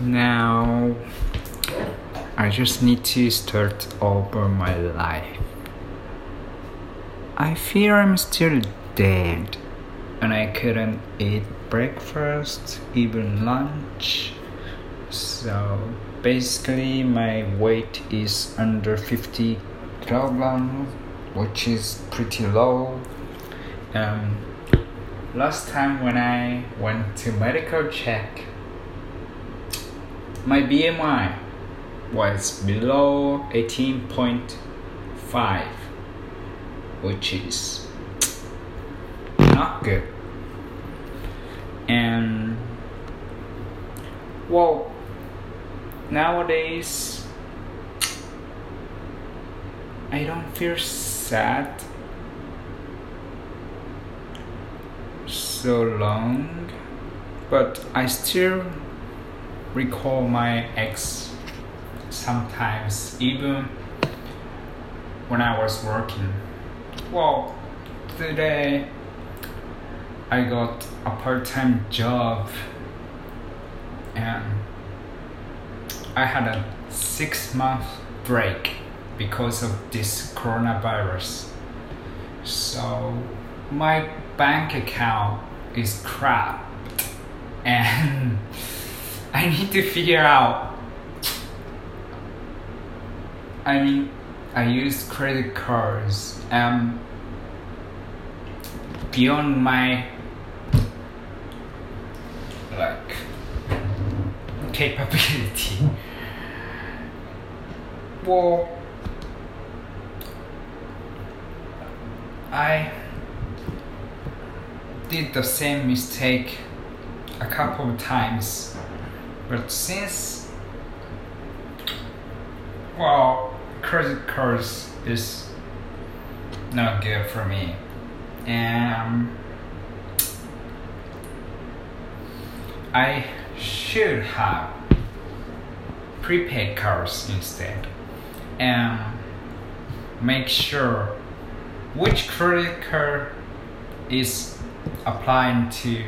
Now I just need to start over my life. I fear I'm still dead, and I couldn't eat breakfast, even lunch. So basically my weight is under 50 kilograms, which is pretty low. Last time when I went to medical check, my BMI was below 18.5, which is not good. And well, nowadays I don't feel sad so long, but I still recall my ex sometimes, even when I was working. Well, today I got a part-time job and I had a 6-month break because of this coronavirus. So my bank account is crap and I need to figure out, I use credit cards beyond my capability. Well, I did the same mistake a couple of times, but since credit cards is not good for me, I should have prepaid cards instead and make sure which credit card is applying to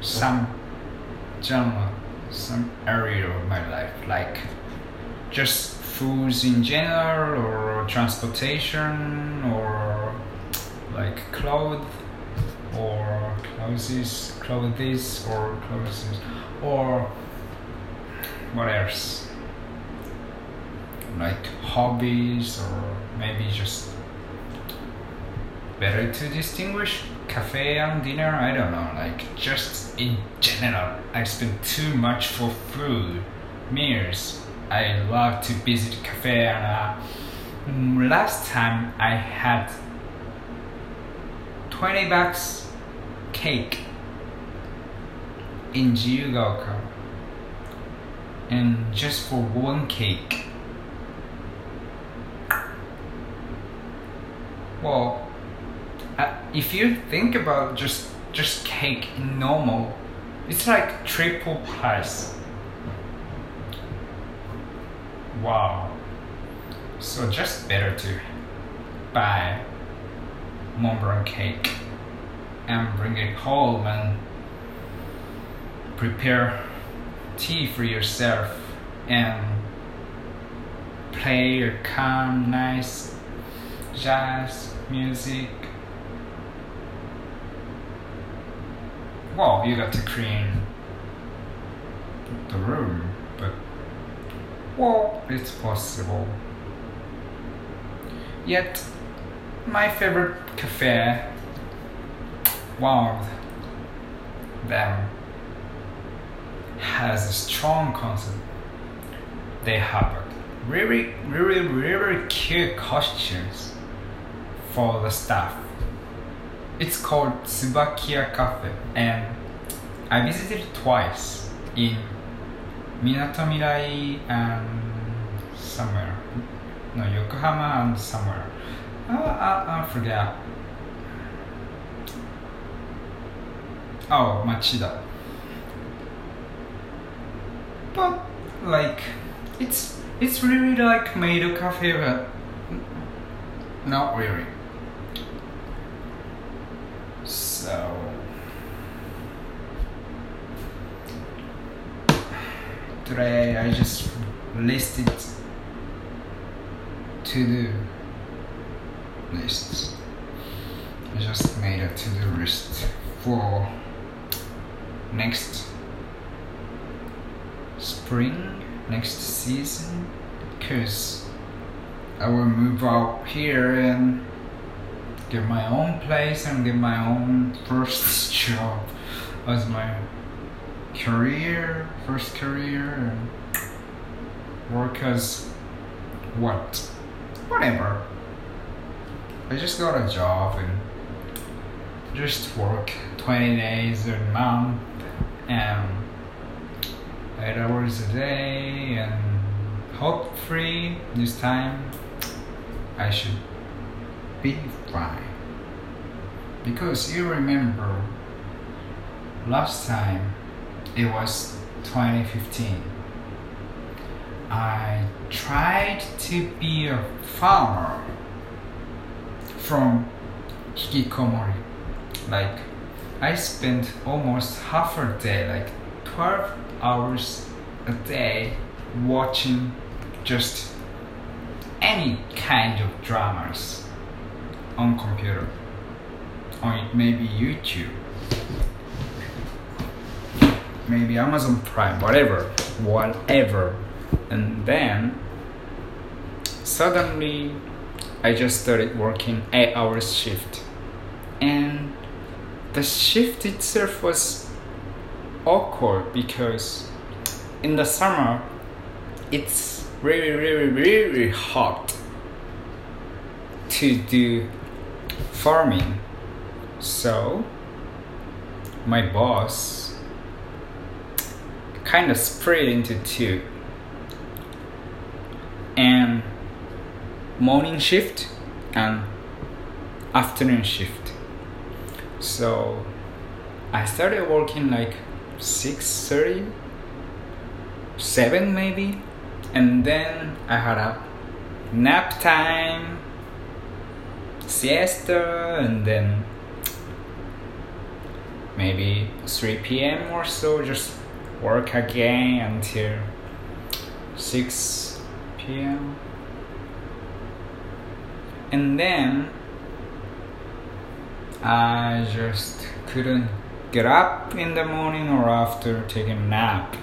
some genre, some area of my life, like just foods in general, or transportation, or like clothes, or what else, like hobbies, or maybe just better to distinguish cafe and dinner, I don't know, like just in general. I spend too much for food, meals. I love to visit cafe, and last time I had $20 cake in Jiyugaoka, and just for one cake. Well, if you think about just cake in normal, it's like triple price. Wow. So just better to buy Mont Blanc cake and bring it home and prepare tea for yourself and play a calm, nice jazz music. Well, you got to clean the room, but well, it's possible. Yet, my favorite cafe, one of them, has a strong concept. They have really, really, really cute costumes for the staff. It's called Tsubakia Cafe, and I visited twice in Minatomirai and somewhere. No, Yokohama and somewhere. I forget. Oh, Machida. But like, it's really like Maido Cafe, but not really. So today I just listed to-do lists. I just made a to-do list for next spring, next season, because I will move out here and get my own place and get my own first job as my career and work as whatever. I just got a job and just work 20 days a month and 8 hours a day, and hopefully this time I should be fine, because you remember last time it was 2015. I tried to be a farmer from Hikikomori. Like, I spent almost half a day, like 12 hours a day, watching just any kind of dramas on computer, or maybe YouTube, maybe Amazon Prime, whatever. And then suddenly I just started working 8 hours shift, and the shift itself was awkward because in the summer it's really hot to do farming. So my boss kind of split into two, and morning shift and afternoon shift. So I started working like 6:30, 7 maybe, and then I had a nap time, siesta, and then maybe 3 p.m. or so, just work again until 6 p.m. And then I just couldn't get up in the morning or after taking a nap.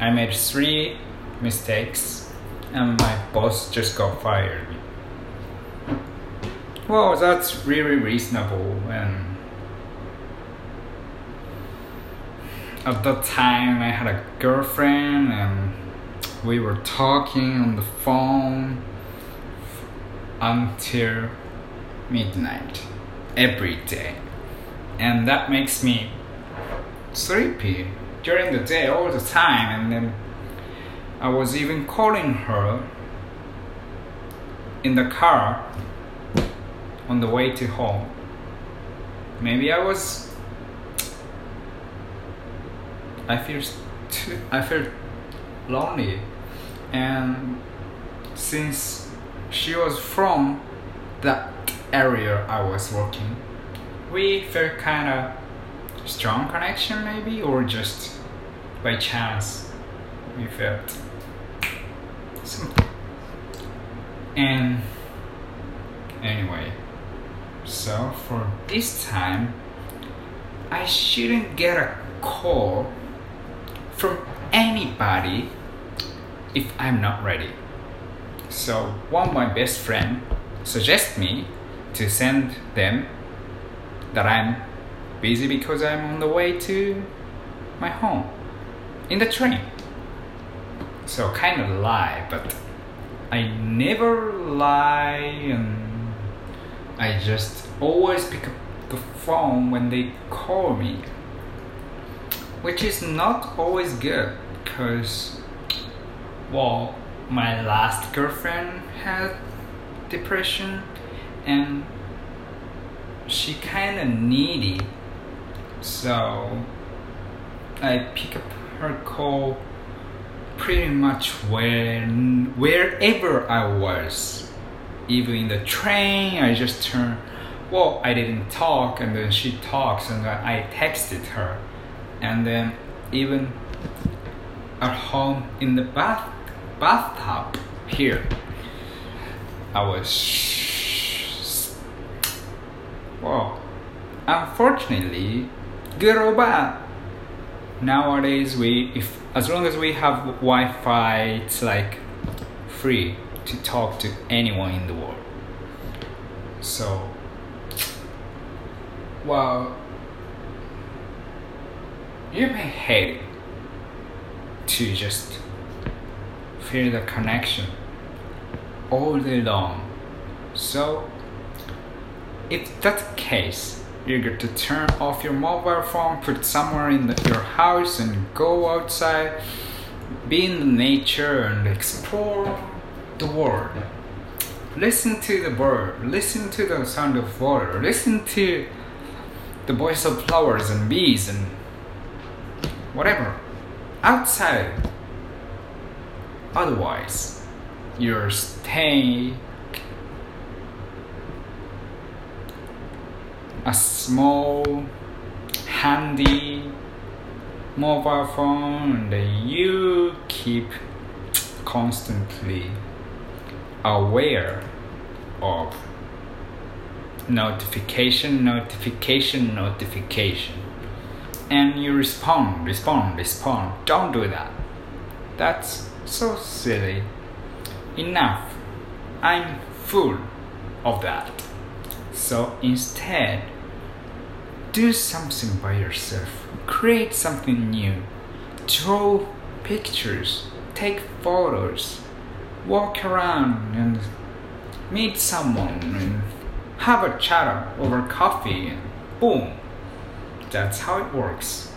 I made 3 mistakes and my boss just got fired. Well, that's really reasonable, and at that time I had a girlfriend and we were talking on the phone until midnight every day, and that makes me sleepy during the day all the time. And then I was even calling her in the car on the way to home. Maybe I felt lonely, and since she was from that area I was working, we felt kind of strong connection maybe, or just by chance we felt something. And anyway, so for this time I shouldn't get a call from anybody if I'm not ready. So one of my best friend suggests me to send them that I'm busy because I'm on the way to my home in the train. So kind of lie, but I never lie, and I just always pick up the phone when they call me, which is not always good because, well, my last girlfriend had depression and she kind of needy, so I pick up her call pretty much wherever I was. Even in the train I just turned, well, I didn't talk, and then she talks, and then I texted her, and then even at home in the bathtub here. I was... Wow. Unfortunately, good or bad. Nowadays, as long as we have Wi-Fi, it's like free to talk to anyone in the world. So, well, you may hate it to just feel the connection all day long. So, if that's the case, you got to turn off your mobile phone, put somewhere in your house and go outside, be in the nature and explore the world. Listen to the bird, listen to the sound of water, listen to the voice of flowers and bees and whatever. Outside. Otherwise, you're staying a small, handy mobile phone that you keep constantly aware of notification, and you respond. Don't do that. That's so silly. Enough. I'm full of that. So instead, do something by yourself. Create something new. Draw pictures. Take photos. Walk around and meet someone and have a chat over coffee and boom. That's how it works.